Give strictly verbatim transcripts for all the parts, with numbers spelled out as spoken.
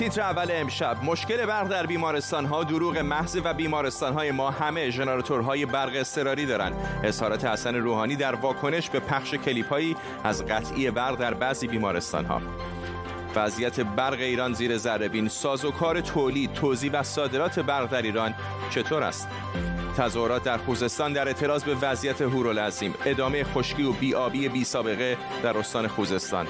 تیتر اول امشب: مشکل برق در بیمارستان‌ها دروغ محض و بیمارستان‌های ما همه ژنراتورهای برق اضطراری دارن. اظهارات حسن روحانی در واکنش به پخش کلیپ‌هایی از قطعی برق در بعضی بیمارستان‌ها. وضعیت برق ایران زیر ذره‌بین، سازوکار تولید، توزیع و صادرات برق در ایران چطور است؟ تظاهرات در خوزستان در اعتراض به وضعیت هورالعظیم، ادامه خشکی و بی‌آبی بی‌سابقه در استان خوزستان.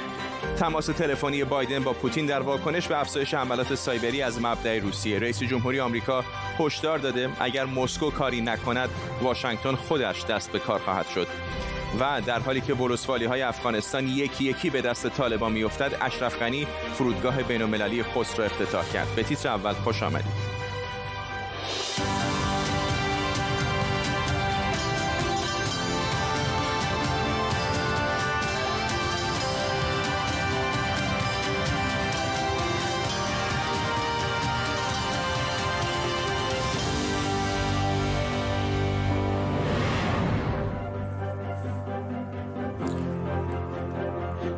تماس تلفنی بایدن با پوتین در واکنش به افزایش حملات سایبری از مبدأ روسیه. رئیس جمهوری آمریکا هشدار داده اگر مسکو کاری نکند، واشنگتن خودش دست به کار خواهد شد. و در حالی که ولسوالی‌های افغانستان یکی یکی به دست طالبان می‌افتد، اشرف غنی فرودگاه بین‌المللی خوست را افتتاح کرد. به تیتر اول خوش آمدید.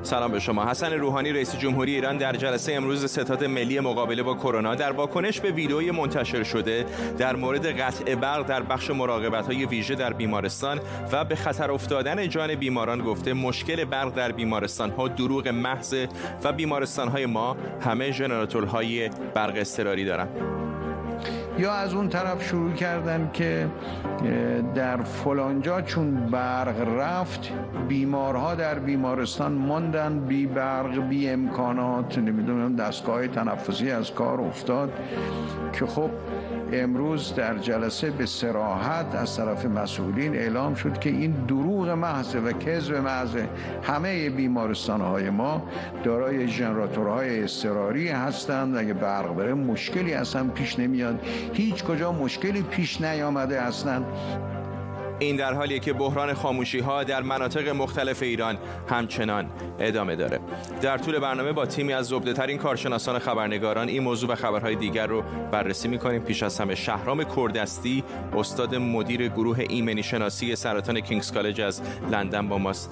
سلام به شما. حسن روحانی رئیس جمهوری ایران در جلسه امروز ستاد ملی مقابله با کرونا در واکنش به ویدئوی منتشر شده در مورد قطع برق در بخش مراقبت‌های ویژه در بیمارستان و به خطر افتادن جان بیماران گفته مشکل برق در بیمارستان‌ها دروغ محض و بیمارستان‌های ما همه ژنراتورهای برق اضطراری دارند. یا از اون طرف شروع کردن که در فلانجا چون برق رفت بیمارها در بیمارستان ماندن، بی برق، بی امکانات، نمیدونم دستگاه تنفسی از کار افتاد، که خب امروز در جلسه به صراحت از طرف مسئولین اعلام شد که این دروغ محض و کذب محض. همه بیمارستان‌های ما دارای ژنراتورهای اضطراری هستند. اگه برق بره مشکلی اصلا پیش نمیاد، هیچ کجا مشکلی پیش نیامده اصلا. این در حالیه که بحران خاموشی‌ها در مناطق مختلف ایران همچنان ادامه داره. در طول برنامه با تیمی از زبده‌ترین کارشناسان خبرنگاران این موضوع و خبرهای دیگر رو بررسی می‌کنیم. پیش از همه شهرام کردستی، استاد مدیر گروه ایمنی شناسی سرطان کینگز کالج از لندن با ماست.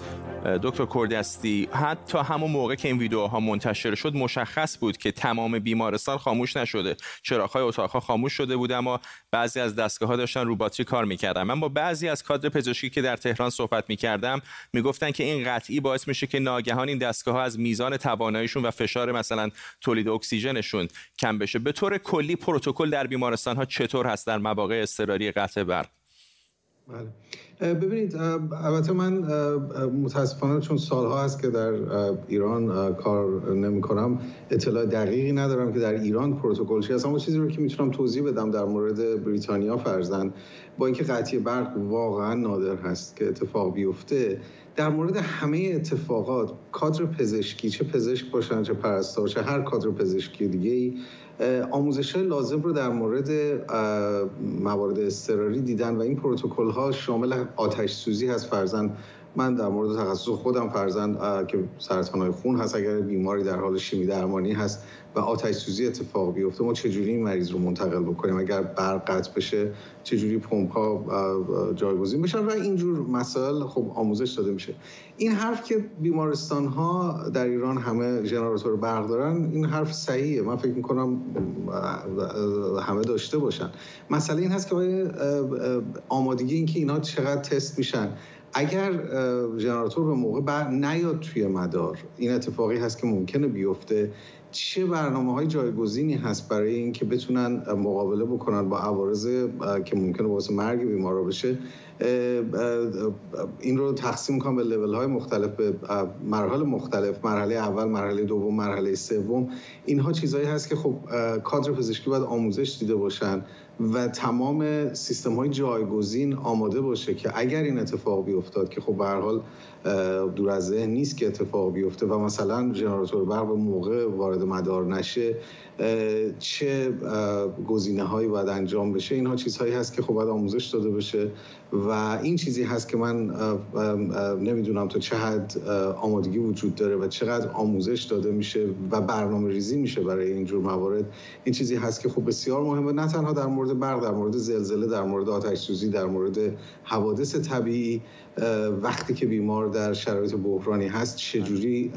دکتر کردستی، حتی همون موقع که این ویدیوها منتشر شد مشخص بود که تمام بیمارستان خاموش نشده، چراغ‌های اتاق‌ها خاموش شده بود، اما بعضی از دستگاه‌ها داشتن رو باتری کار می‌کردن. من با بعضی از کادر پزشکی که در تهران صحبت می‌کردم می‌گفتن که این قطعی باعث میشه که ناگهان این دستگاه‌ها از میزان تواناییشون و فشار مثلا تولید اکسیژنشون کم بشه. به طور کلی پروتکل در بیمارستان‌ها چطور هست در مواقع اضطراری قطع برق؟ بله ببینید، البته من متاسفانه چون سالها هست که در ایران کار نمی کنم اطلاع دقیقی ندارم که در ایران پروتکل چی هست، اما چیزی رو که میتونم توضیح بدم در مورد بریتانیا فرضاً، با اینکه قطعی برق واقعا نادر هست که اتفاق بیفته، در مورد همه اتفاقات کادر پزشکی، چه پزشک باشن چه پرستار چه هر کادر پزشکی دیگه‌ای، آموزش لازم رو در مورد موارد اضطراری دیدن و این پروتکل ها شامل آتش سوزی هست. فرضاً من در مورد تخصص خودم فرضاً که سرطان های خون هست، اگر بیماری در حال شیمی درمانی هست و آتش سوزی اتفاق بیفته ما چجوری این مریض رو منتقل بکنیم، اگر برق قطع بشه چجوری پمپ ها جایگزین بشن و اینجور مسائل خب آموزش داده میشه. این حرف که بیمارستان ها در ایران همه ژنراتور برق دارن این حرف صحیحه، من فکر میکنم همه داشته باشن. مسئله این هست که آمادگی این که اینا چقدر تست میشن. اگر ژنراتور به موقع بر نیاد توی مدار، این اتفاقی هست که ممکنه بیفته، چه برنامه‌های جایگزینی هست برای اینکه بتونن مقابله بکنن با عوارض که ممکنه باعث مرگ بیمارا بشه؟ این رو تقسیم کنم به لول‌های مختلف، به مراحل مختلف، مرحله اول، مرحله دوم، مرحله سوم. اینها چیزایی هست که خب کادر پزشکی باید آموزش دیده باشن و تمام سیستم‌های جایگزین آماده باشه که اگر این اتفاق بیفتاد، که خب به هر حال دور از ذهن نیست که اتفاق بیفته و مثلا ژنراتور برق به موقع وارد مدار نشه، چه گزینه‌هایی باید انجام بشه؟ اینها چیزهایی هست که خب باید آموزش داده بشه و این چیزی هست که من نمیدونم تا چه حد آمادگی وجود داره و چقدر آموزش داده میشه و برنامه‌ریزی میشه برای اینجور موارد. این چیزی هست که خب بسیار مهمه، نه تنها در مورد برق، در مورد زلزله، در مورد آتش‌سوزی، در مورد حوادث طبیعی. وقتی که بیمار در شرایط بحرانی هست چجوری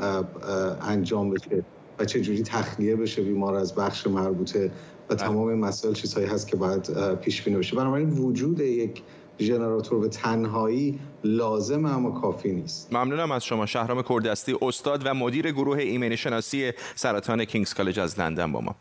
انجام بشه و چجوری تخلیه بشه بیمار از بخش مربوطه و تمام مسائل چیزهایی هست که باید پیش بینی بشه. بنابراین وجود یک ژنراتور به تنهایی لازم اما کافی نیست. ممنونم از شما. شهرام کردستی، استاد و مدیر گروه ایمنی شناسی سرطان کینگز کالج از لندن با ما.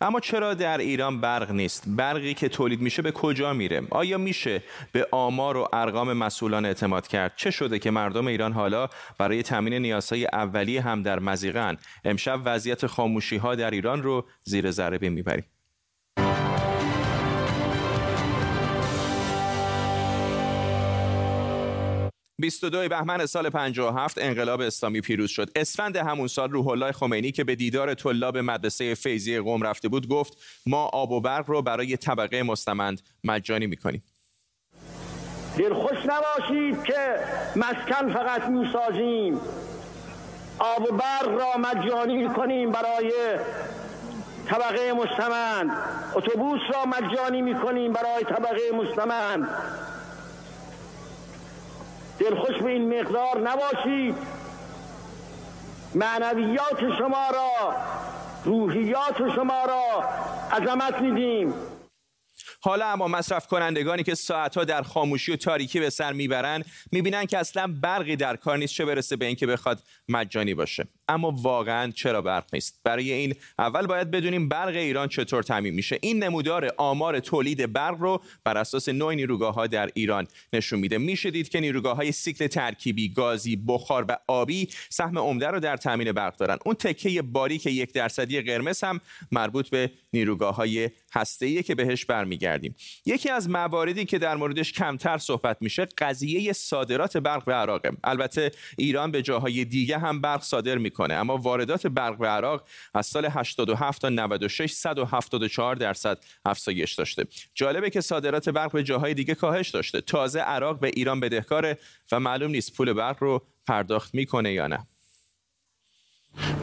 اما چرا در ایران برق نیست؟ برقی که تولید میشه به کجا میره؟ آیا میشه به آمار و ارقام مسئولان اعتماد کرد؟ چه شده که مردم ایران حالا برای تامین نیازهای اولیه هم در مزیقن؟ امشب وضعیت خاموشی ها در ایران رو زیر ذره بین میبریم. بیست و دوم بهمن سال پنجاه و هفت انقلاب اسلامی پیروز شد. اسفند همون سال روح الله خمینی که به دیدار طلاب مدرسه فیضیه قم رفته بود گفت ما آب و برق رو برای طبقه مستمند مجانی میکنیم. دلخوش نباشید که مسکن فقط میسازیم، آب و برق را مجانی میکنیم برای طبقه مستمند، اتوبوس را مجانی میکنیم برای طبقه مستمند. دلخوش به این مقدار نباشید، معنویات شما را، روحیات شما را عظمت میدیم. حالا اما مصرف کنندگانی که ساعتها در خاموشی و تاریکی به سر میبرن میبینن که اصلا برقی در کار نیست، چه برسه به این که بخواد مجانی باشه. اما واقعا چرا برق نیست؟ برای این اول باید بدونیم برق ایران چطور تامین میشه. این نمودار آمار تولید برق رو بر اساس نوع نیروگاه‌ها در ایران نشون میده. میشه دید که نیروگاه‌های سیکل ترکیبی، گازی، بخار و آبی سهم عمده رو در تامین برق دارن. اون تکه باریک یک درصدی قرمز هم مربوط به نیروگاه‌های هسته‌ایه که بهش برمیگردیم. یکی از مواردی که در موردش کمتر صحبت میشه قضیه صادرات برق به عراق. البته ایران به جاهای دیگه هم برق صادر می کنه. اما واردات برق به عراق از سال هشتاد و هفت تا نود و شش صد و هفتاد و چهار درصد افزایش داشته. جالبه که صادرات برق به جاهای دیگه کاهش داشته. تازه عراق به ایران بدهکاره و معلوم نیست پول برق رو پرداخت میکنه یا نه.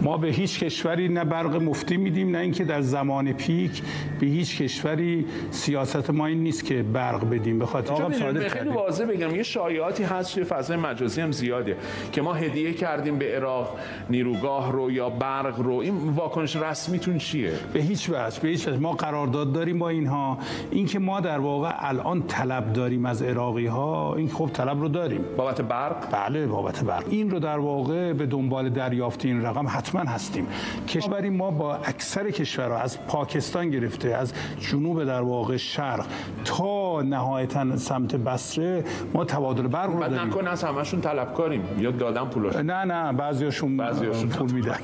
ما به هیچ کشوری نه برق مفتی میدیم، نه اینکه در زمان پیک به هیچ کشوری سیاست ما این نیست که برق بدیم. به خاطر خیلی واضح بگم، یه شایعاتی هست توی فضای مجازی هم زیاده که ما هدیه کردیم به عراق نیروگاه رو یا برق رو. این واکنش رسمیتون چیه؟ به هیچ وجه، به هیچ وجه. ما قرارداد داریم با اینها. اینکه ما در واقع الان طلب داریم از عراقی ها، این خب طلب رو داریم بابت برق. بله بابت برق. این رو در واقع به دنبال دریافت این رقم حتما هستیم. کشوری ما با اکثر کشورها از پاکستان گرفته از جنوب در واقع شرق تا نهایتا سمت بصره ما تبادل برق رو داریم. نکنه از همشون طلبکاریم یا دادن پولاش؟ نه نه بعضیاشون بعضیاشون پول میدن.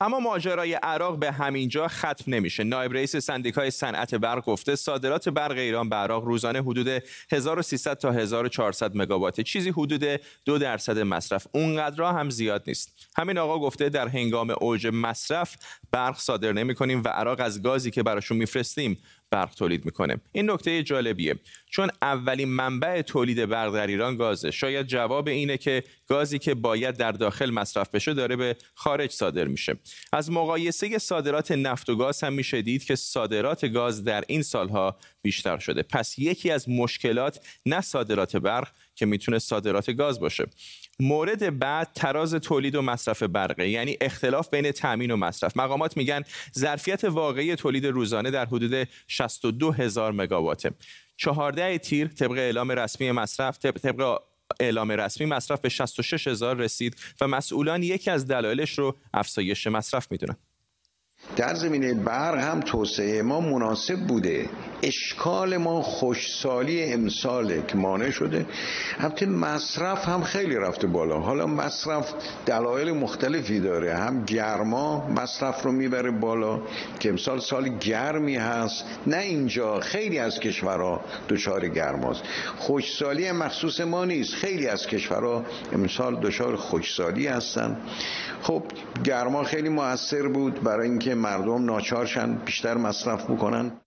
اما ماجرای عراق به همین جا ختم نمیشه. نایب رئیس سندیکای صنعت برق گفته صادرات برق ایران به عراق روزانه حدود هزار و سیصد تا هزار و چهارصد مگاواته، چیزی حدود دو درصد مصرف. اونقدرها هم زیاد نیست. همین آقا گفته در هنگام اوج مصرف برق صادر نمی‌کنیم و عراق از گازی که براشون میفرستیم برق تولید میکنه. این نکته جالبیه چون اولین منبع تولید برق در ایران گازه. شاید جواب اینه که گازی که باید در داخل مصرف بشه داره به خارج صادر میشه. از مقایسه صادرات نفت و گاز هم میشه دید که صادرات گاز در این سالها بیشتر شده. پس یکی از مشکلات نه صادرات برق که میتونه صادرات گاز باشه. مورد بعد تراز تولید و مصرف برقه، یعنی اختلاف بین تامین و مصرف. مقامات میگن ظرفیت واقعی تولید روزانه در حدود شصت و دو هزار مگاواته. چهاردهم تیر طبق اعلام رسمی مصرف طبق اعلام رسمی مصرف به شصت و شش هزار رسید و مسئولان یکی از دلایلش رو افزایش مصرف میدونن. در زمینه برق هم توسعه ما مناسب بوده. اشکال ما خوشسالی امساله که مانع شده. البته مصرف هم خیلی رفته بالا. حالا مصرف دلایل مختلفی داره. هم گرما مصرف رو میبره بالا که امسال سال گرمی هست، نه اینجا، خیلی از کشورها دچار گرماست. خوشسالی مخصوص ما نیست، خیلی از کشورها امسال دچار خوشسالی هستن. خب گرما خیلی مؤثر بود برای اینکه مردم ناچارشن بیشتر مصرف بکنن.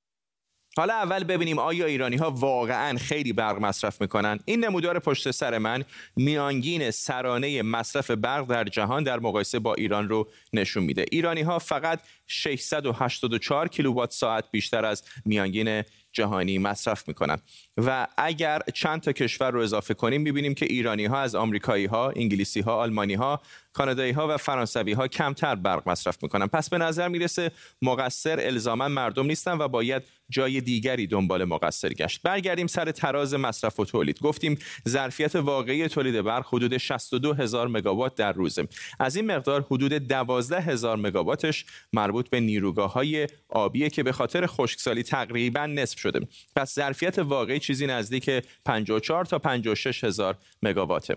حالا اول ببینیم آیا ایرانی‌ها واقعاً خیلی برق مصرف می‌کنن؟ این نمودار پشت سر من میانگین سرانه مصرف برق در جهان در مقایسه با ایران رو نشون میده. ایرانی‌ها فقط ششصد و هشتاد و چهار کیلووات ساعت بیشتر از میانگین جهانی مصرف میکنن. و اگر چند تا کشور رو اضافه کنیم میبینیم که ایرانی ها از آمریکایی ها، انگلیسی ها، آلمانی ها، کانادایی ها و فرانسوی ها کمتر برق مصرف میکنن. پس به نظر میرسه مقصر الزاما مردم نیستن و باید جای دیگری دنبال مقصر گشت. برگردیم سر تراز مصرف و تولید. گفتیم ظرفیت واقعی تولید برق حدود شصت و دو هزار مگاوات در روزه. از این مقدار حدود دوازده هزار مگاواتش مربوط به نیروگاه‌های آبیه که به خاطر خشکسالی تقریبا نصف شده. پس ظرفیت واقعی چیزی نزدیک پنجاه و چهار تا پنجاه و شش هزار مگاواته.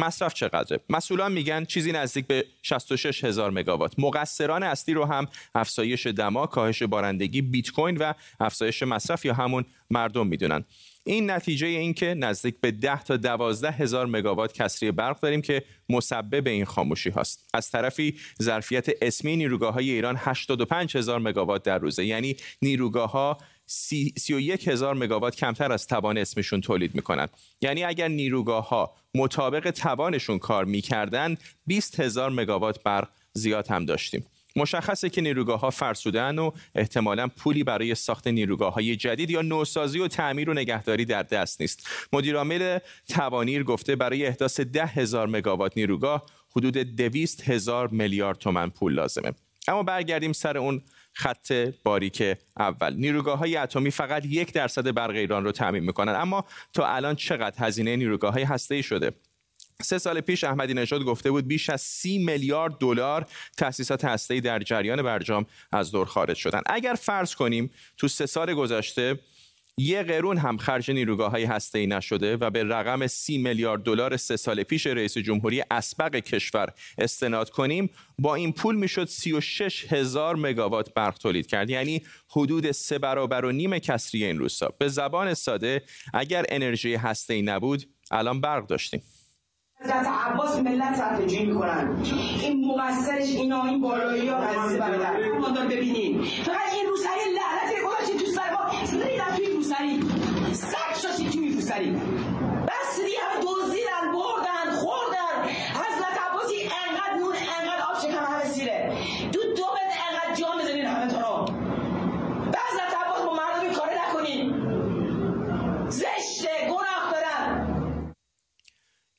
مصرف چقدره؟ مسئولان میگن چیزی نزدیک به شصت و شش هزار مگاوات. مقصران اصلی رو هم افزایش دما، کاهش بارندگی، بیت کوین و افزایش مصرف یا همون مردم میدونن. این نتیجه این که نزدیک به ده تا دوازده هزار مگاوات کسری برق داریم که مسبب این خاموشی هاست. از طرفی ظرفیت اسمی نیروگاه‌های ایران هشتاد و پنج هزار مگاوات در روزه، یعنی نیروگاه‌ها سی و یک هزار مگاوات کمتر از توان اسمشون تولید میکنن. یعنی اگر نیروگاه ها مطابق توانشون کار میکردن بیست هزار مگاوات برق زیاد هم داشتیم. مشخصه که نیروگاه ها فرسودن و احتمالاً پولی برای ساخت نیروگاه های جدید یا نوسازی و تعمیر و نگهداری در دست نیست. مدیرعامل توانیر گفته برای احداث ده هزار مگاوات نیروگاه حدود دویست هزار میلیارد تومان پول لازمه. اما برگردیم سر اون خط باریک اول. نیروگاه‌های اتمی فقط یک درصد برق ایران رو تامین می‌کنند. اما تا الان چقدر هزینه نیروگاه‌های هسته‌ای شده؟ سه سال پیش احمدی نژاد گفته بود بیش از سی میلیارد دلار تأسیسات هسته‌ای در جریان برجام از دور خارج شدن. اگر فرض کنیم تو سه سال گذشته یک قرون هم خرج نیروگاه‌های هسته‌ای نشده و به رقم سی میلیارد دلار سه سال پیش رئیس جمهوری اسبق کشور استناد کنیم، با این پول میشد سی و شش هزار مگاوات برق تولید کرد، یعنی حدود سه برابر و نیم کسری این روستا. به زبان ساده اگر انرژی هسته‌ای نبود الان برق داشتیم. حضرت عباس ملت صرفه‌جویی میکنن. این مقصرش اینا، این بالایی ها عزیز برادر ما دار ببینیم. فقط این روسری لعنتی گذاشت تو سر ما، سریدن توی روسری سگ شاشی توی روسری بس دیگه، همه دزدیدن، بردن، خوردن. حضرت عباسی انقدر نون، انقدر آب شکم، همه سیره دو دو بد، انقدر جا میزنین همه تا را به حضرت عباس. با مردم کاره نکنین، زشته، گناه دارن.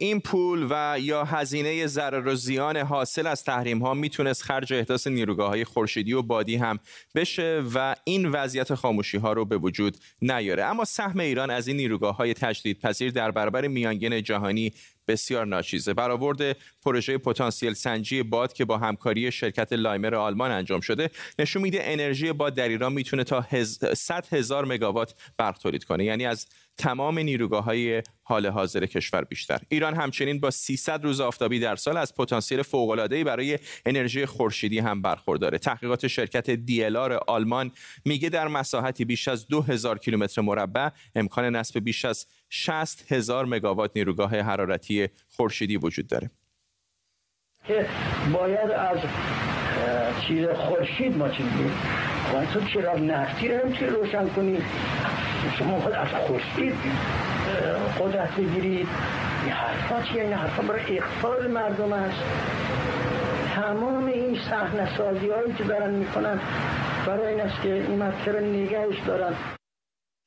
این پول و یا هزینه ضرر و زیان حاصل از تحریم ها میتونست خرج احداث نیروگاه‌های خورشیدی و بادی هم بشه و این وضعیت خاموشی ها رو به وجود نیاره. اما سهم ایران از این نیروگاه‌های تجدیدپذیر در برابر میانگین جهانی بسیار ناچیزه. برآورد پروژه پتانسیل سنجی باد که با همکاری شرکت لایمر آلمان انجام شده نشون میده انرژی باد در ایران میتونه تا صد هزار مگاوات برق تولید کنه، یعنی از تمام نیروگاه‌های حال حاضر کشور بیشتر. ایران همچنین با سیصد روز آفتابی در سال از پتانسیل فوق‌العاده‌ای برای انرژی خورشیدی هم برخورداره. تحقیقات شرکت دی ال آر آلمان میگه در مساحتی بیش از دو هزار کیلومتر مربع امکان نصب بیش از شصت هزار مگاوات نیروگاه حرارتی خورشیدی وجود داره. که باید از چیز خورشید ما چیزی واسه چراغ نفتی هم که روشن کنید، شما خود از خورشید قدرت بگیرید. یه حرفا چیه؟ این حرفا برای اقفال مردم است. تمام این صحنه سازی هایی که دارن میکنن برای این است که این مطلب رو نگهش دارن.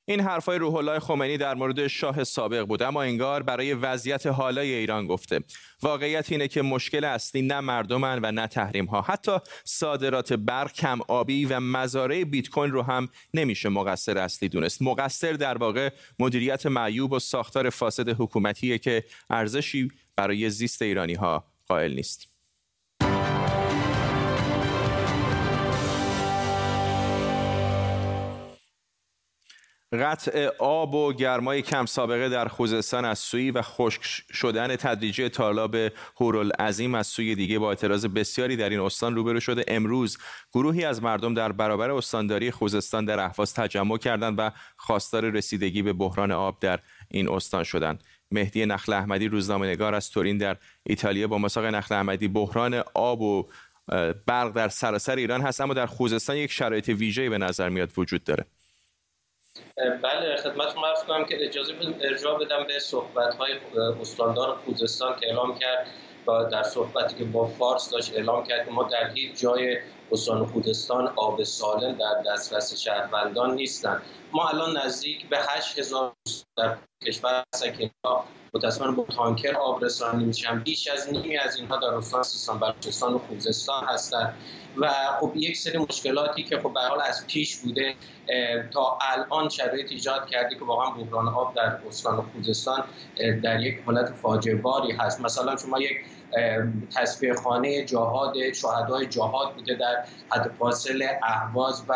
این حرفای روح الله خمینی در مورد شاه سابق بود، اما انگار برای وضعیت حالای ایران گفته. واقعیت اینه که مشکل اصلی نه مردمن و نه تحریم ها. حتی صادرات برق، کم آبی و مزارع بیت کوین رو هم نمیشه مقصر اصلی دونست. مقصر در واقع مدیریت معیوب و ساختار فاسد حکومتیه که ارزشی برای زیست ایرانی ها قائل نیست. قطع آب و گرمای کم سابقه در خوزستان از سویی و خشک شدن تدریجی تالاب هورالعظیم از سوی دیگه با اعتراض بسیاری در این استان روبرو شده. امروز گروهی از مردم در برابر استانداری خوزستان در اهواز تجمع کردند و خواستار رسیدگی به بحران آب در این استان شدند. مهدی نخل احمدی روزنامه‌نگار از تورین در ایتالیا با مساق نخل احمدی بحران آب و برق در سراسر ایران هست، اما در خوزستان یک شرایط ویژه‌ای به نظر میاد وجود داره. بله، خدمتتون عرض کنم که اجازه بدید ارجاع بدم به صحبت‌های استاندار خوزستان که اعلام کرد در صحبتی که با فارس داشت اعلام کرد که ما در هیچ جای استان خوزستان آب سالم در دسترس شهروندان نیستند. ما الان نزدیک به هشت هزار در کشور هستند که متأسفانه با تانکر آب رسانی میشن. بیش از نیمی از اینها در استان سیستان بلوچستان و خوزستان هستند و خب یک سری مشکلاتی که خب به حال از پیش بوده تا الان شرایط ایجاد کرده که واقعا بحران آب در استان خوزستان در یک حالت فاجعه‌باری هست. مثلا شما یک تصفیه خانه جهاد شهدای جهاد بوده در حد فاصل اهواز و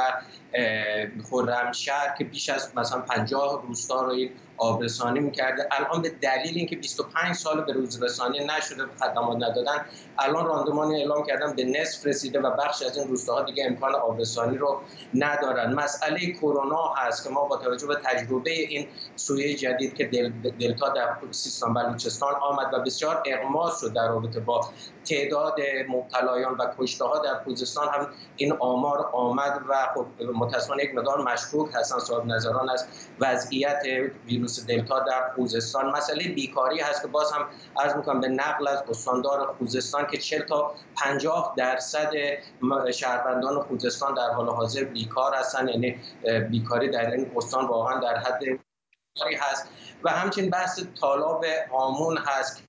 خرمشهر که بیش از مثلا پنجاه روستا رو این آبرسانی میکرده. الان به دلیل اینکه بیست و پنج سال به روزرسانی نشده خدمات ندادن، الان راندمان اعلام کردن به نصف رسیده و بخش از این روستاها دیگه امکان آبرسانی رو ندارن. مسئله کرونا هست که ما با توجه به تجربه این سویه جدید که دل... دلتا در سیستان بلوچستان آمد و بسیار اغماض شد در رابطه با تعداد مبتلایان و کشته ها در خوزستان، هم این آمار آمد و خب متأسفانه یک مقدار مشکوک هستن صاحب نظران از وضعیت ویروس دلتا در خوزستان. مسئله بیکاری هست که باز هم عرض میکنم به نقل از استاندار خوزستان که چهل تا پنجاه درصد شهروندان خوزستان در حال حاضر بیکار هستن، یعنی بیکاری در این استان واقعا در حد بیکاری هست. و همچنین بحث تالاب هامون هست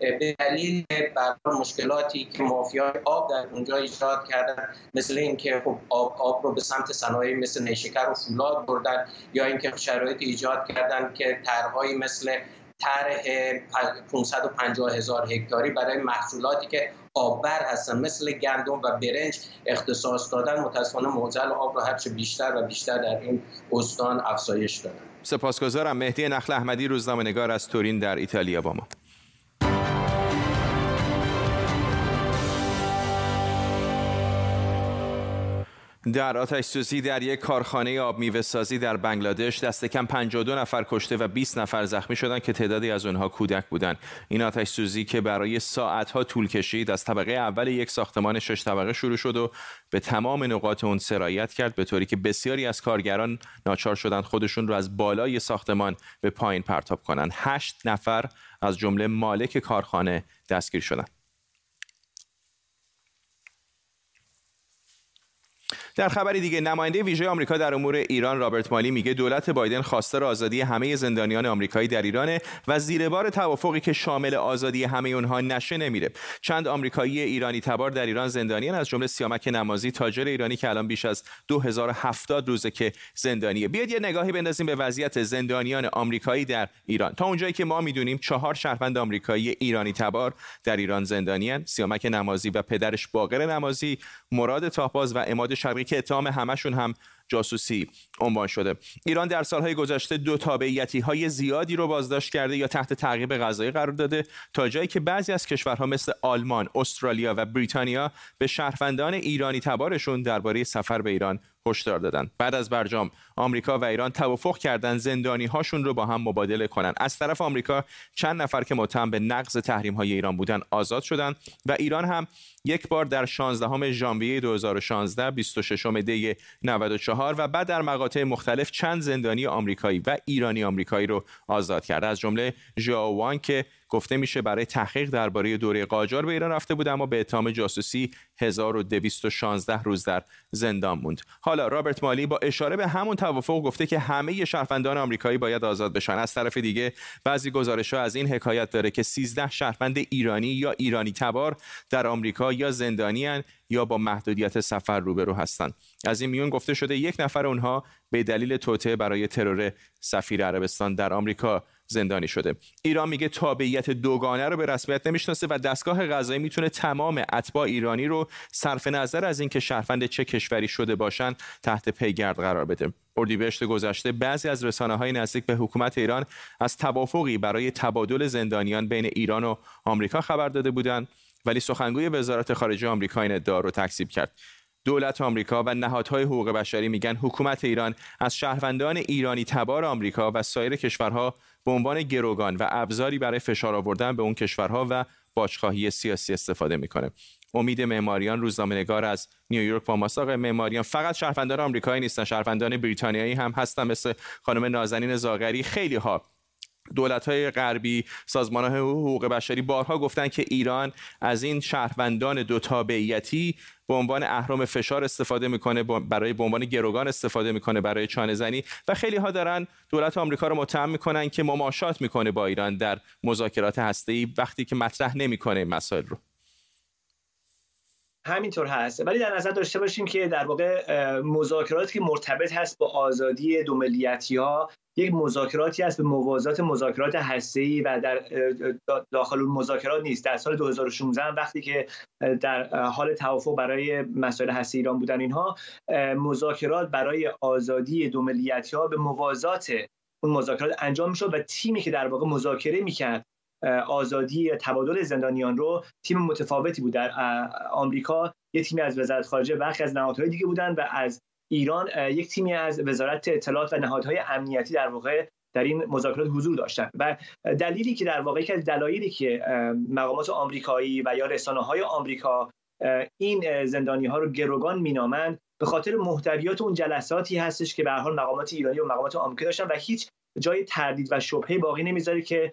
به دلیل برای مشکلاتی که مافیای آب در اونجا ایجاد کردن، مثل اینکه خب آب آب رو به سمت صنایع مثل نیشکر و فولاد بردن یا اینکه شرایط ایجاد کردن که طرحهایی مثل طرح پانصد و پنجاه هزار هکتاری برای محصولاتی که آببر هستن مثل گندم و برنج اختصاص دادن، متأسفانه معضل آب رو هرچه بیشتر و بیشتر در این استان افزایش دادن. سپاسگزارم. مهدی نخل احمدی، روزنامه‌نگار از تورین در ایتالیا با ما. در آتش‌سوزی در یک کارخانه آب میوه‌سازی در بنگلادش دست کم پنجاه و دو نفر کشته و بیست نفر زخمی شدند که تعدادی از آنها کودک بودند. این آتش‌سوزی که برای ساعت‌ها طول کشید از طبقه اول یک ساختمان شش طبقه شروع شد و به تمام نقاط اون سرایت کرد، به طوری که بسیاری از کارگران ناچار شدند خودشون رو از بالای ساختمان به پایین پرتاب کنند. هشت نفر از جمله مالک کارخانه دستگیر شدند. در خبری دیگه، نماینده ویژه آمریکا در امور ایران رابرت مالی میگه دولت بایدن خواستار آزادی همه زندانیان آمریکایی در ایرانه و زیر بار توافقی که شامل آزادی همه اونها نشه نمیره. چند آمریکایی ایرانی تبار در ایران زندانیان، از جمله سیامک نمازی، تاجر ایرانی که الان بیش از دو هزار و هفتاد روزه که زندانیه. بیاید یه نگاهی بندازیم به وضعیت زندانیان آمریکایی در ایران. تا اونجایی که ما میدونیم چهار شهروند آمریکایی ایرانی تبار در ایران زندانیان، سیامک نمازی و پدرش باقر نمازی، مراد تاپاز و عماد شرقی که اتهام همشون هم جاسوسی عنوان شده. ایران در سالهای گذشته دو تابعیتی‌های زیادی رو بازداشت کرده یا تحت تعقیب قضایی قرار داده، تا جایی که بعضی از کشورها مثل آلمان، استرالیا و بریتانیا به شهروندان ایرانی تبارشون درباره سفر به ایران هشدار دادن. بعد از برجام آمریکا و ایران توافق کردند زندانی‌هاشون رو با هم مبادله کنن. از طرف آمریکا چند نفر که متهم به نقض تحریم‌های ایران بودن آزاد شدند و ایران هم یک بار در شانزدهم ژانویه دو هزار و شانزده، بیست و ششم دی نود و چهار و بعد در مقاطع مختلف چند زندانی آمریکایی و ایرانی آمریکایی رو آزاد کرده، از جمله ژائو وان که گفته میشه برای تحقیق درباره دوره قاجار به ایران رفته بود، اما به اتهام جاسوسی هزار و دویست و شانزده روز در زندان موند. حالا رابرت مالی با اشاره به همون توافق گفته که همه شهروندان آمریکایی باید آزاد بشن. از طرف دیگه بعضی گزارش‌ها از این حکایت داره که سیزده شهروند ایرانی یا ایرانی تبار در آمریکا یا زندانیان یا با محدودیت سفر روبرو هستند. از این میون گفته شده یک نفر اونها به دلیل توطئه برای ترور سفیر عربستان در آمریکا زندانی شده. ایران میگه تابعیت دوگانه رو به رسمیت نمیشناسه و دستگاه قضایی میتونه تمام اتباع ایرانی رو صرف نظر از اینکه شهروند چه کشوری شده باشن تحت پیگرد قرار بده. اردیبهشت گذشته بعضی از رسانه‌های نزدیک به حکومت ایران از توافقی برای تبادل زندانیان بین ایران و آمریکا خبر داده بودند، ولی سخنگوی وزارت خارجه آمریکا این ادعا رو تکذیب کرد. دولت آمریکا و نهادهای حقوق بشری میگن حکومت ایران از شهروندان ایرانی تبار آمریکا و سایر کشورها به عنوان گروگان و ابزاری برای فشار آوردن به اون کشورها و باج‌خواهی سیاسی استفاده میکنه. امید معماریان، روزنامه‌نگار از نیویورک با ماست. آقای معماریان، فقط شهروندان آمریکایی نیستن، شهروندان بریتانیایی هم هستن، مثل خانم نازنین زاغری. خیلی ها دولت‌های غربی، سازمان‌های حقوق بشری بارها گفتن که ایران از این شهروندان دو تابعیتی به عنوان اهرم فشار استفاده میکنه، برای به عنوان گروگان استفاده میکنه برای چانه زنی، و خیلی ها دارن دولت آمریکا رو متهم میکنن که مماشات میکنه با ایران در مذاکرات هسته‌ای وقتی که مطرح نمیکنه این مسائل رو. همینطور هست، ولی در نظر داشته باشیم که در واقع مذاکراتی که مرتبط هست با آزادی دو ملیتی‌ها یک مذاکراتی است به موازات مذاکرات هسته‌ای و در داخل مذاکرات نیست. در سال دو هزار و شانزده وقتی که در حال توافق برای مسائل هسته ایران بودن، اینها مذاکرات برای آزادی دو ملیتی‌ها به موازات اون مذاکرات انجام می‌شد و تیمی که در واقع مذاکره می‌کرد آزادی تبادل زندانیان رو، تیم متفاوتی بود. در آمریکا یک تیمی از وزارت خارجه و خیلی از نهادهای دیگه بودن و از ایران یک تیمی از وزارت اطلاعات و نهادهای امنیتی در واقع در این مذاکرات حضور داشتن. و دلیلی که در واقع دلایلی که مقامات آمریکایی و یا رسانه‌های آمریکا این زندانی‌ها رو گروگان مینامند به خاطر محتویات اون جلساتی هستش که به هر حال مقامات ایرانی و مقامات آمریکایی داشتن و هیچ جای تردید و شبهه باقی نمیذاره که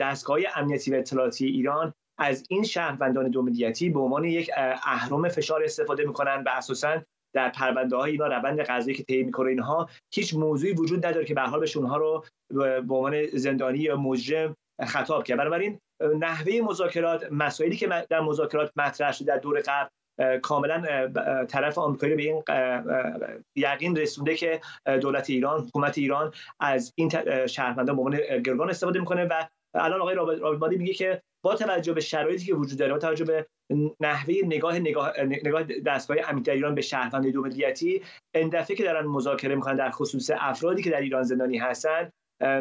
دستگاه امنیتی و اطلاعاتی ایران از این شهروندان دو ملیتی به عنوان یک اهرم فشار استفاده میکنن و اساساً در پرونده های اینا روند قضایی که طی میکنه اینها هیچ موضوعی وجود نداره که به هر حال بهش اونها رو به عنوان زندانی یا مجرم خطاب کنه. بنابراین نحوه مذاکرات، مسائلی که در مذاکرات مطرح شده در دور قبل کاملا طرف آمریکایی به این یقین رسونده که دولت ایران، حکومت ایران از این شهروندان به عنوان گروگان استفاده میکنه و الان آقای رابرت مالی میگه که با توجه به شرایطی که وجود داره، با توجه به نحوه نگاه نگاه نگاه دستگاه امنیتی ایران به شهروندان دو ملیتی، این دفعه که دارن مذاکره میکنن در خصوص افرادی که در ایران زندانی هستن،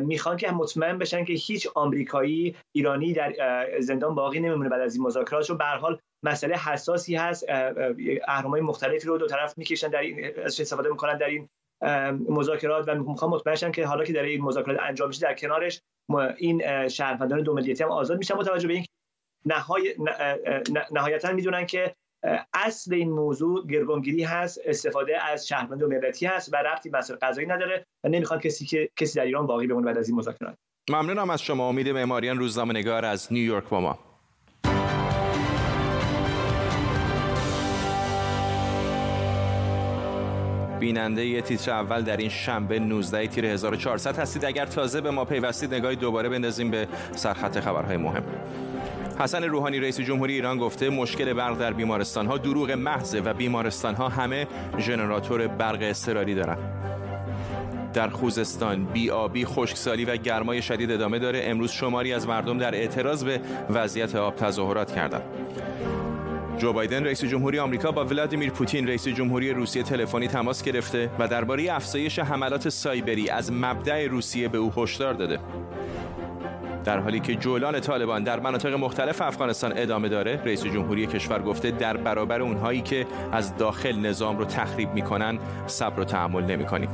میخوان که مطمئن بشن که هیچ آمریکایی ایرانی در زندان باقی نمیمونه بعد از این مذاکرات. رو به هر حال مسئله حساسی هست، اهرم‌های مختلفی رو دو طرف میکشن در این استفاده میکنن در این مذاکرات و میخوام مطمئن شن که حالا که در این مذاکرات انجام میشه در کنارش این شهروندان دو ملیتی هم آزاد میشن، با توجه به اینکه نهای... نهایتاً میدونن که اصل این موضوع گروگانگیری هست، استفاده از شهروندان دو ملیتی هست و ربطی به مسائل قضایی نداره و نمیخوان کسی که کسی در ایران باقی بمونه بعد از این مذاکرات. ممنونم از شما. امید معماریان، روزنامه‌نگار از نیویورک با ما. بیننده یه تیتر اول در این شنبه نوزده تیر هزار و چهارصد هستید. اگر تازه به ما پیوستید، نگاهی دوباره بندازیم به سرخط خبرهای مهم. حسن روحانی رئیس جمهوری ایران گفته مشکل برق در بیمارستان‌ها دروغ محض و بیمارستان‌ها همه ژنراتور برق اضطراری دارن. در خوزستان بی‌آبی، خشکسالی و گرمای شدید ادامه داره. امروز شماری از مردم در اعتراض به وضعیت آب تظاهرات کردند. جو بایدن رئیس جمهوری آمریکا با ولادیمیر پوتین رئیس جمهوری روسیه تلفنی تماس گرفته و درباره افزایش حملات سایبری از مبدأ روسیه به او هشدار داده. در حالی که جولان طالبان در مناطق مختلف افغانستان ادامه داره، رئیس جمهوری کشور گفته در برابر اونهایی که از داخل نظام رو تخریب میکنن صبر و تحمل نمیکنیم.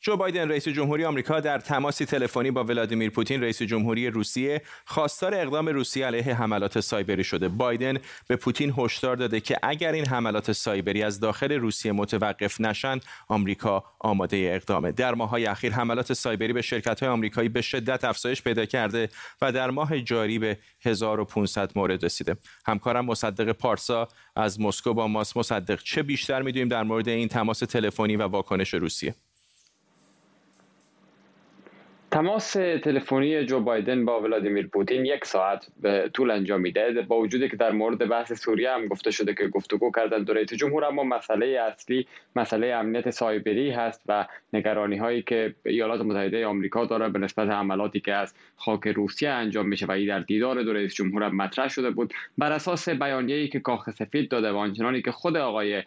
جو بایدن رئیس جمهوری آمریکا در تماسی تلفنی با ولادیمیر پوتین رئیس جمهوری روسیه خواستار اقدام روسیه علیه حملات سایبری شده. بایدن به پوتین هشدار داده که اگر این حملات سایبری از داخل روسیه متوقف نشن، آمریکا آماده اقدامه. در ماه‌های اخیر حملات سایبری به شرکت‌های آمریکایی به شدت افزایش پیدا کرده و در ماه جاری به هزار و پانصد مورد رسیده. همکارم مصدق پارسا از مسکو با ماست. مصدق، چه بیشتر می‌دونیم در مورد این تماس تلفنی و واکنش روسیه؟ تماس تلفنی جو بایدن با ولادیمیر پوتین یک ساعت به طول انجام میده، با وجودی که در مورد بحث سوریه هم گفته شده که گفتگو کردن دو رئیس جمهور، اما مسئله اصلی مسئله امنیت سایبری هست و نگرانی هایی که ایالات متحده آمریکا داره به نسبت حملاتی که از خاک روسیه انجام میشه و این در دیدار دو رئیس جمهور هم مطرح شده بود. بر اساس بیانیه‌ای که کاخ سفید داده و آنچنانی که خود آقای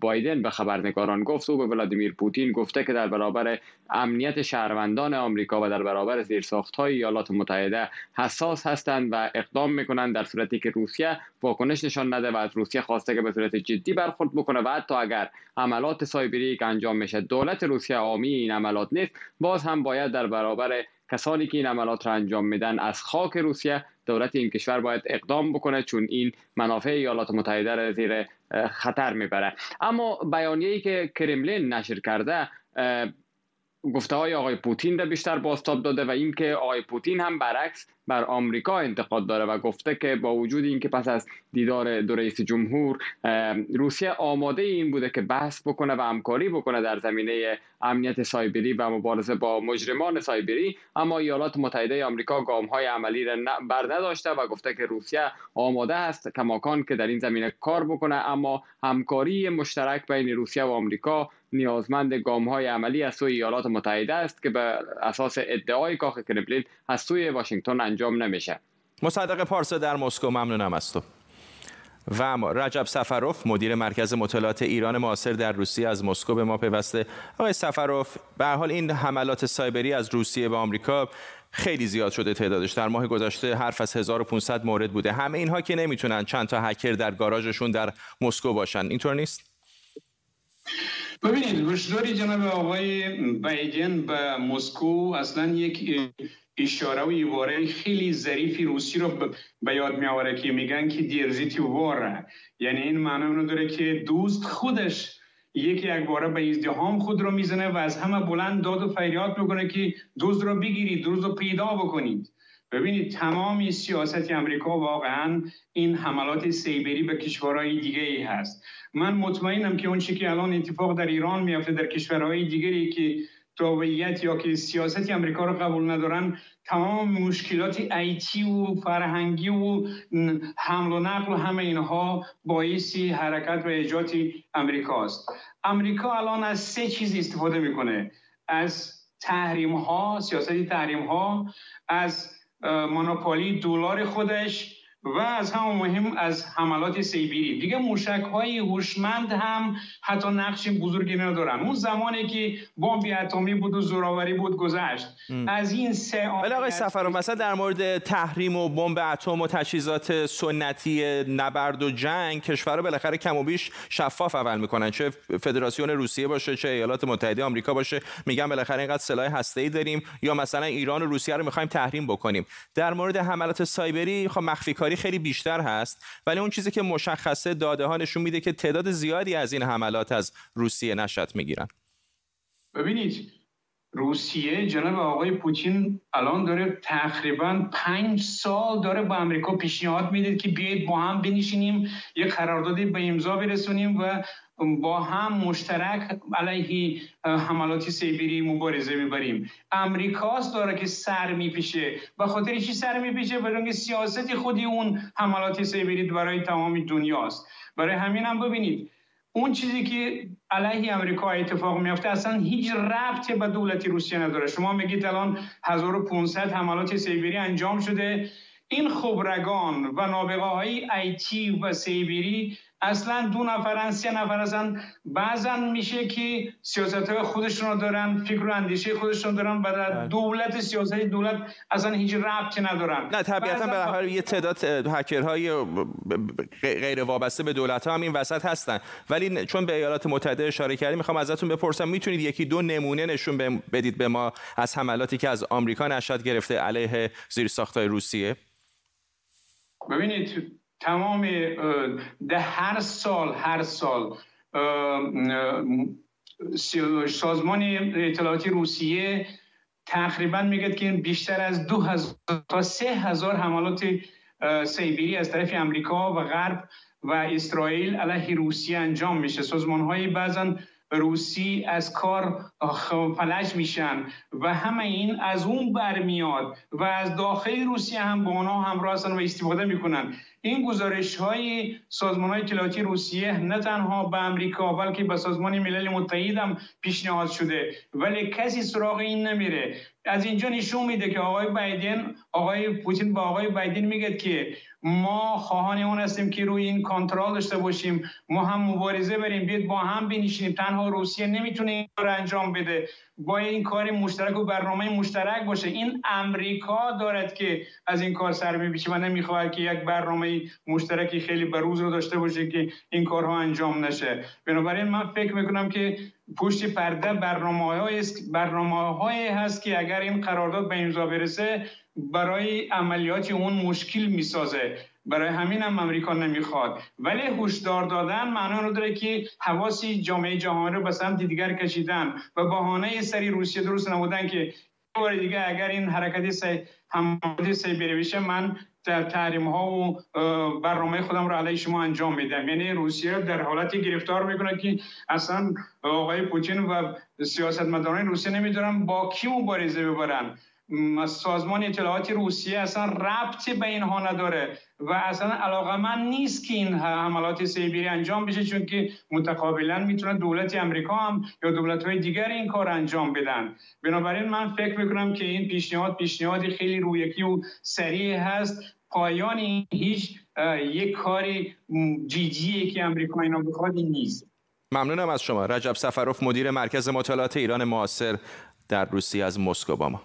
بایدن به خبرنگاران گفت، او به ولادیمیر پوتین گفته که در برابر امنیت شهروندان آمریکا و در برابر زیرساخت‌های ایالات متحده حساس هستند و اقدام می‌کنند در صورتی که روسیه واکنش نشان نده و از روسیه خواسته که به صورت جدی برخورد بکنه و حتی اگر عملات سایبری که انجام میشه دولت روسیه حامی این عملات نیست، باز هم باید در برابر کسانی که این عملات را انجام میدن از خاک روسیه دولت این کشور باید اقدام بکنه، چون این منافع ایالات متحده را زیر خطر میبره. اما بیانیه‌ای که کرملین نشر کرده گفته های آقای پوتین را بیشتر بازتاب داده و اینکه آقای پوتین هم برعکس بر آمریکا انتقاد داره و گفته که با وجود اینکه پس از دیدار دو رئیس جمهور روسیه آماده این بوده که بحث بکنه و همکاری بکنه در زمینه امنیت سایبری و مبارزه با مجرمان سایبری، اما ایالات متحده آمریکا گام‌های عملی را برنداشته و گفته که روسیه آماده است کماکان که در این زمینه کار بکنه، اما همکاری مشترک بین روسیه و آمریکا نیازمند گام‌های عملی از سوی ایالات متحده است که بر اساس ادعای کاخ کرملین از سوی واشنگتن انجام نمیشه. مصدق پارسا در مسکو، ممنونم از تو. و اما رجب سفروف مدیر مرکز مطالعات ایران معاصر در روسیه از مسکو به ما پیوسته. آقای سفروف، به هر حال این حملات سایبری از روسیه به آمریکا خیلی زیاد شده تعدادش، در ماه گذشته حرف از هزار و پانصد مورد بوده. همه اینها که نمیتونن چند تا هکر در گاراژشون در مسکو باشن، اینطور نیست؟ ببینید، گفتاری جناب آقای بایدن به مسکو اصلا یک اشاره و عباره خیلی ظریفی روسی رو به یاد میاره که میگن که دیرزیتی واره، یعنی این معنی رو داره که دوست خودش یکی یک باره به ازدهام خود رو میزنه و از همه بلند داد و فریاد میکنه که دوست رو بگیرید، دوست رو پیدا بکنید. ببینید، تمام سیاست امریکا واقعا این حملات سایبری به کشورهای دیگه ای هست. من مطمئنم که اون چیزی که الان اتفاق در ایران میفته در کشورهای دیگری که تابعیت یا که سیاست امریکا رو قبول ندارن، تمام مشکلات آیتی و فرهنگی و حمل و نقل و همه اینها باعث حرکت و ایجاد امریکاست. امریکا الان از سه چیز استفاده میکنه: از تحریم ها، سیاست تحریم ها، از مونوپولی دلار خودش و از هم مهم از حملات سایبری. دیگه موشک‌های هوشمند هم حتی نقش بزرگی ندارن. اون زمانی که بمب اتمی بود و زورآوری بود گذشت. ام. از این سه آقای آقای سفروف، مثلا در مورد تحریم و بمب اتم و تجهیزات سنتی نبرد و جنگ، کشورها بالاخره کم و بیش شفاف عمل میکنن، چه فدراسیون روسیه باشه چه ایالات متحده آمریکا باشه، میگن بالاخره اینقدر سلاح هسته‌ای داریم، یا مثلا ایران و روسیه رو می‌خوایم تحریم بکنیم. در مورد حملات سایبری خب مخفی کاری خیلی بیشتر هست، ولی اون چیزی که مشخصه داده ها نشون میده که تعداد زیادی از این حملات از روسیه نشأت میگیرن. ببینید، روسیه جناب آقای پوتین الان داره تقریبا پنج سال داره به امریکا پیشنهاد میده که بیاید با هم بنشینیم، یه قراردادی به امضا برسونیم و با هم مشترک علیه حملات سایبری مبارزه میبریم. امریکاست داره که سر میپیشه. به خاطر چی سر میپیشه؟ برای اینکه سیاست خودی اون حملات سایبری برای تمام دنیاست. برای همین هم ببینید، اون چیزی که علیه امریکا اتفاق میفته اصلا هیچ ربطی به دولت روسیه نداره. شما میگید الان هزار و پانصد حملات سایبری انجام شده. این خبرگان و نابغه های آیتی و سایبری اصلا دو نفرن، سه نفر هستن، بعضن میشه که سیاست‌های خودشون رو دارن، فکر و اندیشه خودشون دارن و در دولت سیاست دولت اصلا هیچ ربطی ندارن. نه طبیعتا به هر حال یه تعداد هکرهای غیر وابسته به دولت‌ها هم این وسط هستن، ولی چون به ایالات متحده اشاره کردیم میخوام ازتون بپرسم میتونید یکی دو نمونه نشون بدید به ما از حملاتی که از آمریکا نشأت گرفته علیه زیرساخت‌های روسیه؟ ببینید، تمام ده هر سال هر سال سازمان اطلاعاتی روسیه تقریبا میگه که بیشتر از دو هزار تا سه هزار حملات سایبری از طرف امریکا و غرب و اسرائیل علیه روسیه انجام میشه. سازمان های بعضن روسی از کار فلج میشن و همه این از اون برمیاد و از داخل روسیه هم با اونا همراه هستن و استفاده میکنن. این گزارش های سازمان های اطلاعاتی روسیه نه تنها به امریکا بلکه به سازمان ملل متحد هم پیشنهاد شده، ولی کسی سراغ این نمیره. از اینجا نشون میده که آقای بایدن، آقای پوتین با آقای بایدن میگه که ما خواهان اون هستیم که روی این کنترل داشته باشیم، ما هم مبارزه بریم، بیاید با هم بنشینیم، تنها روسیه نمیتونه این کار انجام بده، باید این کار مشترک و برنامه مشترک باشه. این امریکا دارد که از این کار سر میپیچه و نمیخواد که یک برنامه مشترکی خیلی بروز رو داشته باشه که این کارها انجام نشه. بنابراین من فکر میکنم که پشت پرده برنامه‌های برنامه‌های هست که اگر این قرارداد به امضا برسه برای عملیات اون مشکل میسازه. برای همین هم امریکا نمیخواد، ولی هشدار دادن معنا رو داره که حواس جامعه جهانی رو به سمت دیگر کشیدن و بهانه سری روسیه درست نبودن که بار دیگه اگر این حرکت سه حمله سایبری بشه من در تحریم ها و برنامه خودم رو علیه شما انجام میدم. یعنی روسیه در حالتی گرفتار میکنه که اصلا آقای پوتین و سیاستمداران روسیه نمیدونن با کی مبارزه ببرن. سازمان اطلاعاتی روسیه اصلا ربطی به اینها نداره و اصلا علاقه‌مند نیست که این حملات سایبری انجام بشه، چون که متقابلا میتونه دولت امریکا هم یا دولت‌های دیگر این کار انجام بدن. بنابراین من فکر میکنم که این پیشنهاد پیشنهادی خیلی رویکی و سریع هست. پایان این هیچ یک کار جیجیه که امریکا اینا بخواد این نیست. ممنونم از شما. رجب سفروف، مدیر مرکز مطالعات ایران معاصر در روسیه از مسکو با ما.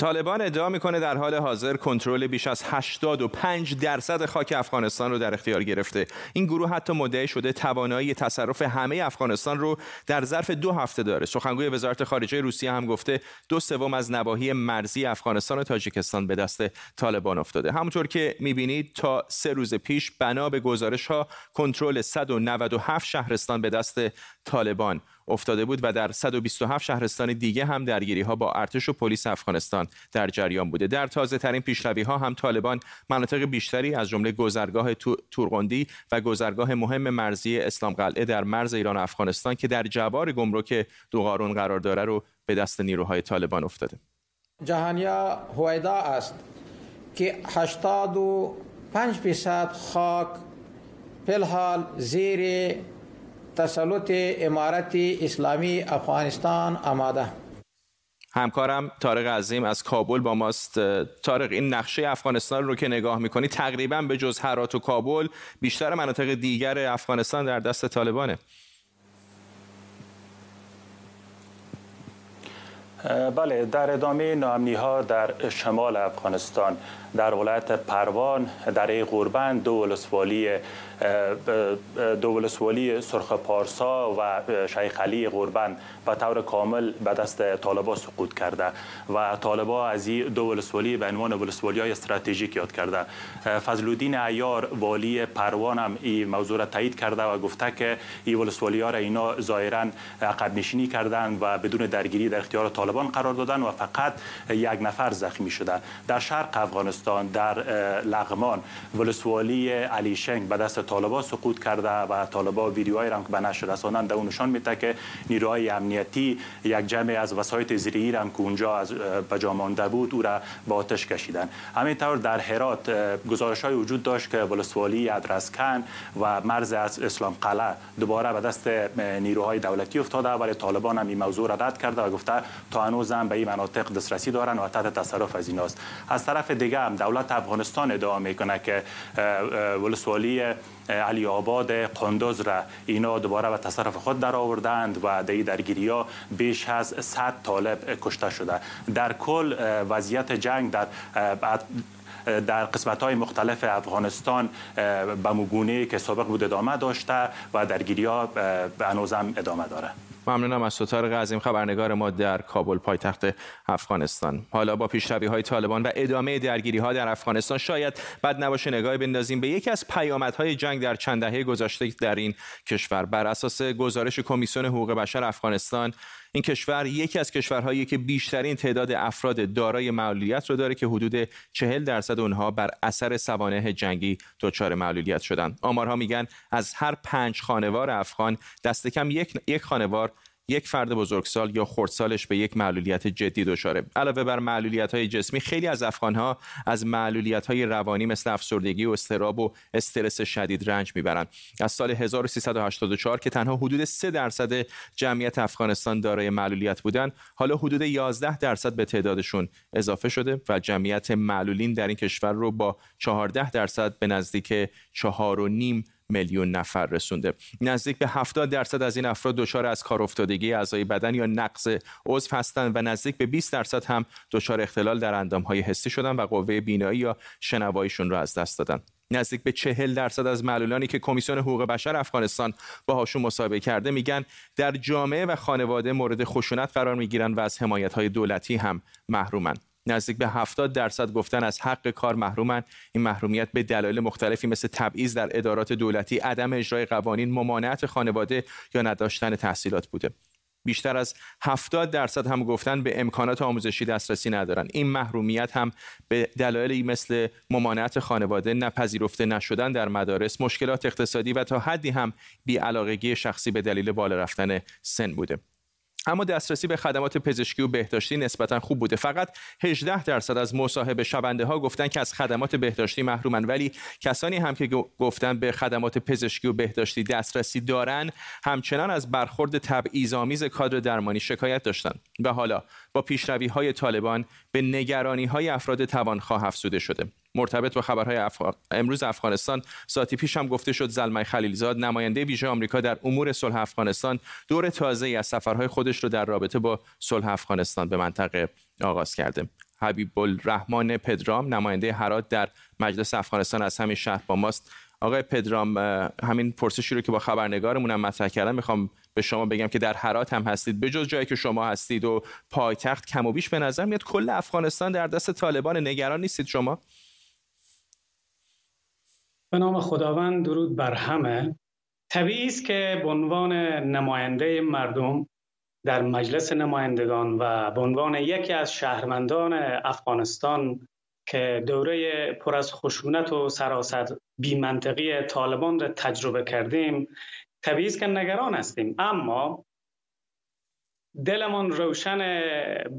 طالبان ادعا میکنه در حال حاضر کنترل بیش از هشتاد و پنج درصد خاک افغانستان رو در اختیار گرفته. این گروه حتی مدعی شده توانایی تصرف همه افغانستان رو در ظرف دو هفته داره. سخنگوی وزارت خارجه روسیه هم گفته دو سوم از نواحی مرزی افغانستان و تاجیکستان به دست طالبان افتاده. همونطور که میبینید تا سه روز پیش بنا به گزارش‌ها کنترل صد و نود و هفت شهرستان به دست طالبان افتاده بود و در صد و بیست و هفت شهرستان دیگه هم درگیری‌ها با ارتش و پلیس افغانستان در جریان بوده. در تازه‌ترین پیشروی‌ها هم طالبان مناطق بیشتری از جمله گذرگاه تورقندی و گذرگاه مهم مرزی اسلام قلعه در مرز ایران و افغانستان که در جوار گمرک دوقارون قرار داره رو به دست نیروهای طالبان افتاده. جهانیا هویدا است که هشتاد و پنج درصد خاک فلحال زیر تسلط امارت اسلامی افغانستان آماده. همکارم طارق عظیم از کابل با ماست. طارق، این نقشه افغانستان رو که نگاه میکنی تقریبا به جز هرات و کابل بیشتر مناطق دیگر افغانستان در دست طالبانه. بله، در ادامه ناامنی‌ها در شمال افغانستان، در ولایت پروان، دره قوربند، دو ولسوالی دو ولسوالی سرخ پارسا و شیخ علی قوربند به طور کامل به دست طالبان سقوط کرده و طالبان از این دو ولسوالی به عنوان ولسوالی‌های استراتژیک یاد کرده. فضل الدین عیار والی پروان هم این موضوع را تایید کرده و گفته که این ولسوالی‌ها را اینا ظاهراً عقب‌نشینی کردند و بدون درگیری در اختیار طالبان قرار دادن و فقط یک نفر زخمی شده. در شرق افغانستان، در لغمان، ولسوالی علیشنگ به دست طالبان سقوط کرده و طالبان ویدیوهای را به نشر رسانند اون نشان میده که نیروهای امنیتی یک جمعی از وسایط زیرهی را که اونجا از بجا مانده بود او را به آتش کشیدن. همینطور در هرات گزارش‌های وجود داشت که ولسوالی ادرسکن و مرز اسلام قلعه دوباره به دست نیروهای دولتی افتاده، ولی طالبان هم این موضوع را رد کرده و گفته تا هنوز هم به این مناطق دسترسی دارن و تحت تصرف از ایناست. از طرف دیگه هم دولت افغانستان ادعا میکنه که ولسوالی علی آباد، قندوز را اینا دوباره به تصرف خود در آوردند و در درگیری‌ها بیش از صد طالب کشته شده. در کل وضعیت جنگ در در قسمت‌های مختلف افغانستان به مگونه‌ای که سابق بود ادامه داشته و درگیری‌ها هنوز هم ادامه داره. ممنونم از طارق عظیم، خبرنگار ما در کابل پایتخت افغانستان. حالا با پیشروی‌های طالبان و ادامه درگیری‌ها در افغانستان شاید بد نباشه نگاهی بندازیم به یکی از پیامدهای جنگ در چند دهه گذشته در این کشور. بر اساس گزارش کمیسیون حقوق بشر افغانستان، این کشور یکی از کشورهایی که بیشترین تعداد افراد دارای معلولیت رو داره که حدود چهل درصد اونها بر اثر سوانح جنگی دچار معلولیت شدن. آمارها میگن از هر پنج خانوار افغان دست کم یک یک خانوار یک فرد بزرگسال یا خردسالش به یک معلولیت جدی دچاره. علاوه بر معلولیت‌های جسمی، خیلی از افغان‌ها از معلولیت‌های روانی مثل افسردگی و اضطراب و استرس شدید رنج می‌برند. از سال هزار و سیصد و هشتاد و چهار که تنها حدود سه درصد جمعیت افغانستان دارای معلولیت بودند، حالا حدود یازده درصد به تعدادشون اضافه شده و جمعیت معلولین در این کشور رو با چهارده درصد به نزدیک چهار و نیم میلیون نفر رسونده. نزدیک به هفتاد درصد از این افراد دچار از کار افتادگی اعضای بدن یا نقص عضو هستند و نزدیک به بیست درصد هم دچار اختلال در اندام‌های حسی شدن و قوه بینایی یا شنواییشون را از دست دادن. نزدیک به چهل درصد از معلولانی که کمیسیون حقوق بشر افغانستان باهاشون مصاحبه کرده میگن در جامعه و خانواده مورد خشونت قرار میگیرن و از حمایت‌های دولتی هم محرومن. نزدیک به هفتاد درصد گفتن از حق کار محرومن. این محرومیت به دلایل مختلفی مثل تبعیض در ادارات دولتی، عدم اجرای قوانین، ممانعت خانواده یا نداشتن تحصیلات بوده. بیشتر از هفتاد درصد هم گفتن به امکانات آموزشی دسترسی ندارن. این محرومیت هم به دلایلی مثل ممانعت خانواده، نپذیرفته نشدن در مدارس، مشکلات اقتصادی و تا حدی هم بی‌علاقگی شخصی به دلیل بالا رفتن سن بوده. اما دسترسی به خدمات پزشکی و بهداشتی نسبتا خوب بوده. فقط هجده درصد از مصاحبه شونده ها گفتن که از خدمات بهداشتی محرومن، ولی کسانی هم که گفتن به خدمات پزشکی و بهداشتی دسترسی دارن همچنان از برخورد تبعیض‌آمیز کادر درمانی شکایت داشتن و حالا با پیشروی‌های طالبان به نگرانی‌های افراد توانخواه افزوده شده. مرتبط با خبرهای اف... امروز افغانستان ساعتی پیش هم گفته شد زلمه خلیلزاد نماینده ویژه آمریکا در امور صلح افغانستان دور تازه‌ای از سفرهای خودش رو در رابطه با صلح افغانستان به منطقه آغاز کرده. حبیب الرحمن پدرام نماینده هرات در مجلس افغانستان از همین شهر با ماست. آقای پدرام، همین پرسشی رو که با خبرنگارمون هم مطرح کردم میخوام به شما بگم که در هرات هم هستید، به جز جایی که شما هستید و پایتخت، کم و بیش به نظر میاد کل افغانستان در دست طالبان. نگران نیستید شما؟ به نام خداوند درود بر همه. طبیعی است که به عنوان نماینده مردم در مجلس نمایندگان و به عنوان یکی از شهروندان افغانستان که دوره پر از خشونت و سراسر بی‌منطقی طالبان را تجربه کردیم، طبیعی است که نگران هستیم، اما دلمان روشن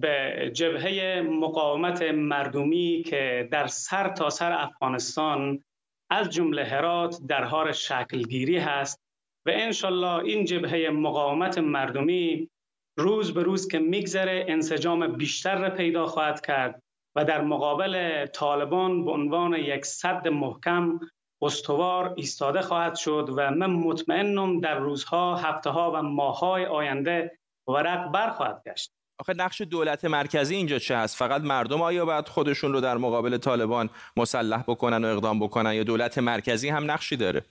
به جبهه مقاومت مردمی که در سر تا سر افغانستان از جمله هرات در حال شکلگیری هست و انشالله این جبهه مقاومت مردمی روز به روز که میگذره انسجام بیشتر را پیدا خواهد کرد و در مقابل طالبان به عنوان یک سد محکم استوار ایستاده خواهد شد و من مطمئنم در روزها، هفته‌ها و ماه‌های آینده ورق بر خواهد گشت. آخه نقش دولت مرکزی اینجا چه هست؟ فقط مردم آیا باید خودشون رو در مقابل طالبان مسلح بکنن و اقدام بکنن یا دولت مرکزی هم نقشی داره؟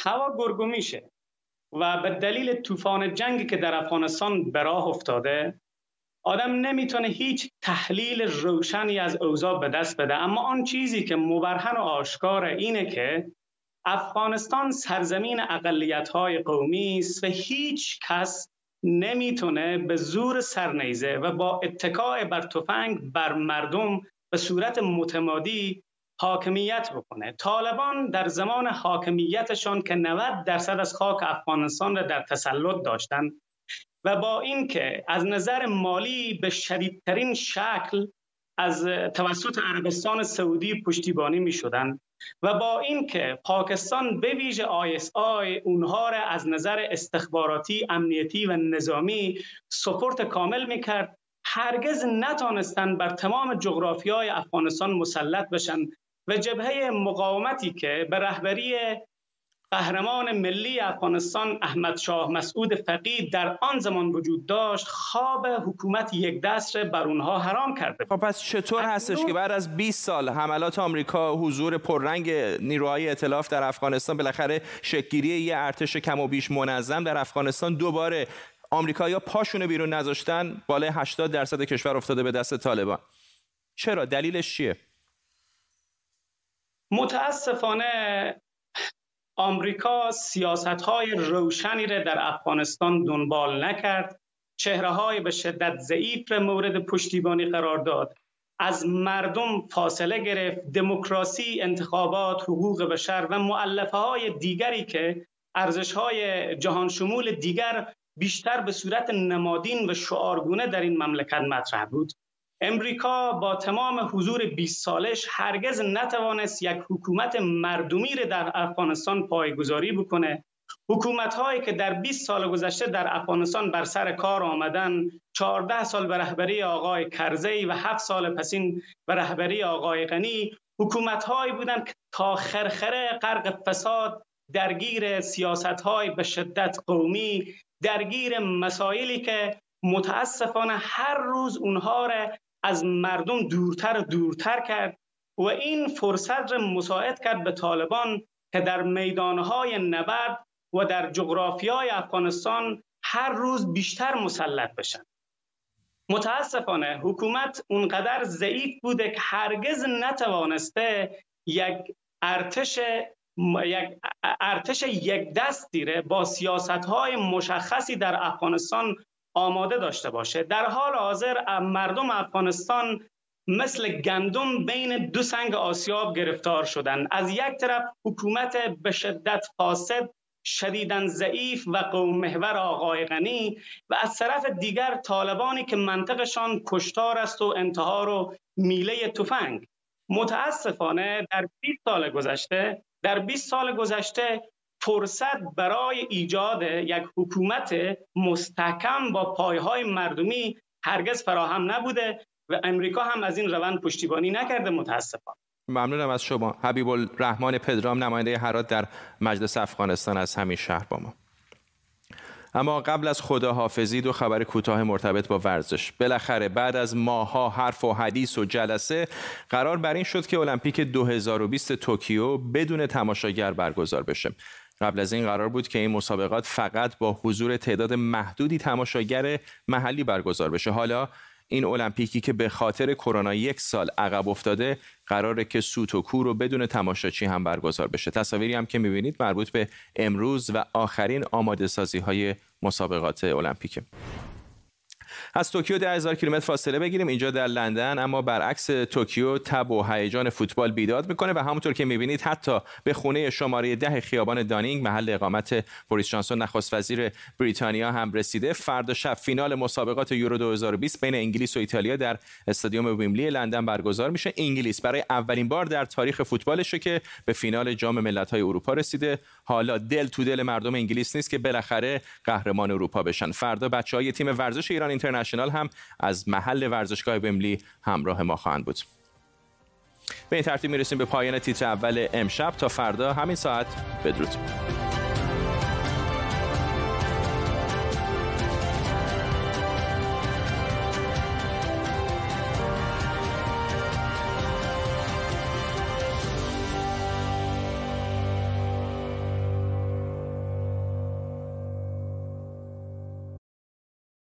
هوا گرگو میشه و به دلیل طوفان جنگی که در افغانستان به راه افتاده آدم نمیتونه هیچ تحلیل روشنی از اوضاع به دست بده، اما آن چیزی که مبرهن و آشکار اینه که افغانستان سرزمین اقلیت‌های قومی است و هیچ کس نمیتونه به زور سرنیزه و با اتکاء بر تفنگ بر مردم به صورت متمادی حاکمیت بکنه. طالبان در زمان حاکمیتشان که نود درصد از خاک افغانستان را در تسلط داشتند و با اینکه از نظر مالی به شدیدترین شکل از توسط عربستان سعودی پشتیبانی می شدند و با اینکه پاکستان به ویژه آی اس آی اونها را از نظر استخباراتی، امنیتی و نظامی سپورت کامل می کرد، هرگز نتانستند بر تمام جغرافیای افغانستان مسلط بشن و جبهه مقاومتی که به رهبری قهرمان ملی افغانستان احمد شاه مسعود فقید در آن زمان وجود داشت خواب حکومت یک دست بر اونها حرام کرده. خب پس چطور هستش که بعد از بیست سال حملات آمریکا، حضور پررنگ نیروهای ائتلاف در افغانستان، بالاخره شکلگیری یه ارتش کم و بیش منظم در افغانستان، دوباره آمریکایی‌ها پاشونه بیرون نذاشتن، بالای هشتاد درصد کشور افتاده به دست طالبان؟ چرا؟ دلیلش چیه؟ متاسفانه آمریکا سیاست‌های روشنی را در افغانستان دنبال نکرد، چهره‌های به شدت ضعیف را مورد پشتیبانی قرار داد، از مردم فاصله گرفت، دموکراسی، انتخابات، حقوق بشر و مؤلفه‌های دیگری که ارزش‌های جهان شمول دیگر بیشتر به صورت نمادین و شعارگونه در این مملکت مطرح بود. امریکا با تمام حضور بیست سالش هرگز نتوانست یک حکومت مردمی را در افغانستان پایگذاری بکنه. حکومت‌هایی که در بیست سال گذشته در افغانستان بر سر کار آمدن، چهارده سال به رهبری آقای کرزی و هفت سال پسین به رهبری آقای غنی، حکومت‌هایی بودند که تا خرخره غرق فساد، درگیر سیاست‌های به شدت قومی، درگیر مسائلی که متاسفانه هر روز اونها را از مردم دورتر و دورتر کرد و این فرصت را مساعد کرد به طالبان که در میدانهای نبرد و در جغرافیای افغانستان هر روز بیشتر مسلط بشن. متاسفانه حکومت اونقدر ضعیف بوده که هرگز نتوانسته یک ارتش یک ارتش یک دستی را با سیاست‌های مشخصی در افغانستان آماده داشته باشه. در حال حاضر مردم افغانستان مثل گندم بین دو سنگ آسیاب گرفتار شدند. از یک طرف حکومت به شدت فاسد، شدیداً ضعیف و قوم محور آقای غنی، و از طرف دیگر طالبانی که منطقشان کشتار است و انتحار و میله تفنگ. متاسفانه در بیست سال گذشته در بیست سال گذشته فرصت برای ایجاد یک حکومت مستحکم با پایه‌های مردمی هرگز فراهم نبوده و امریکا هم از این روند پشتیبانی نکرده متاسفانه. ممنونم از شما. حبیب الرحمن پدرام، نماینده هرات در مجلس افغانستان، از همین شهر با ما. اما قبل از خداحافظی دو خبر کوتاه مرتبط با ورزش. بالاخره بعد از ماها حرف و حدیث و جلسه قرار بر این شد که المپیک دو هزار و بیست توکیو بدون تماشاگر برگزار بشه. قبل از این قرار بود که این مسابقات فقط با حضور تعداد محدودی تماشاگر محلی برگزار بشه. حالا این المپیکی که به خاطر کرونا یک سال عقب افتاده قراره که سوت و کور و بدون تماشاچی هم برگزار بشه. تصاویری هم که می‌بینید مربوط به امروز و آخرین آماده‌سازی‌های مسابقات المپیک. از توکیو ده هزار کیلومتر فاصله بگیریم، اینجا در لندن، اما برعکس توکیو تب و هیجان فوتبال بیداد میکنه و همونطور که میبینید حتی به خونه شماره ده خیابان دانینگ، محل اقامت بوریس جانسون نخست وزیر بریتانیا، هم رسیده. فردا شب فینال مسابقات یورو دو هزار و بیست بین انگلیس و ایتالیا در استادیوم ویمبلی لندن برگزار میشه. انگلیس برای اولین بار در تاریخ فوتبالشه که به فینال جام ملت‌های اروپا رسیده. حالا دل تو دل مردم انگلیس نیست که بالاخره قهرمان اروپا بشن. فردا بچه‌های تیم ورزش ایران اینترنشنال هم از محل ورزشگاه ویمبلی همراه ما خواهند بود. به این ترتیب میرسیم به پایان تیتر اول امشب. تا فردا همین ساعت بدرود.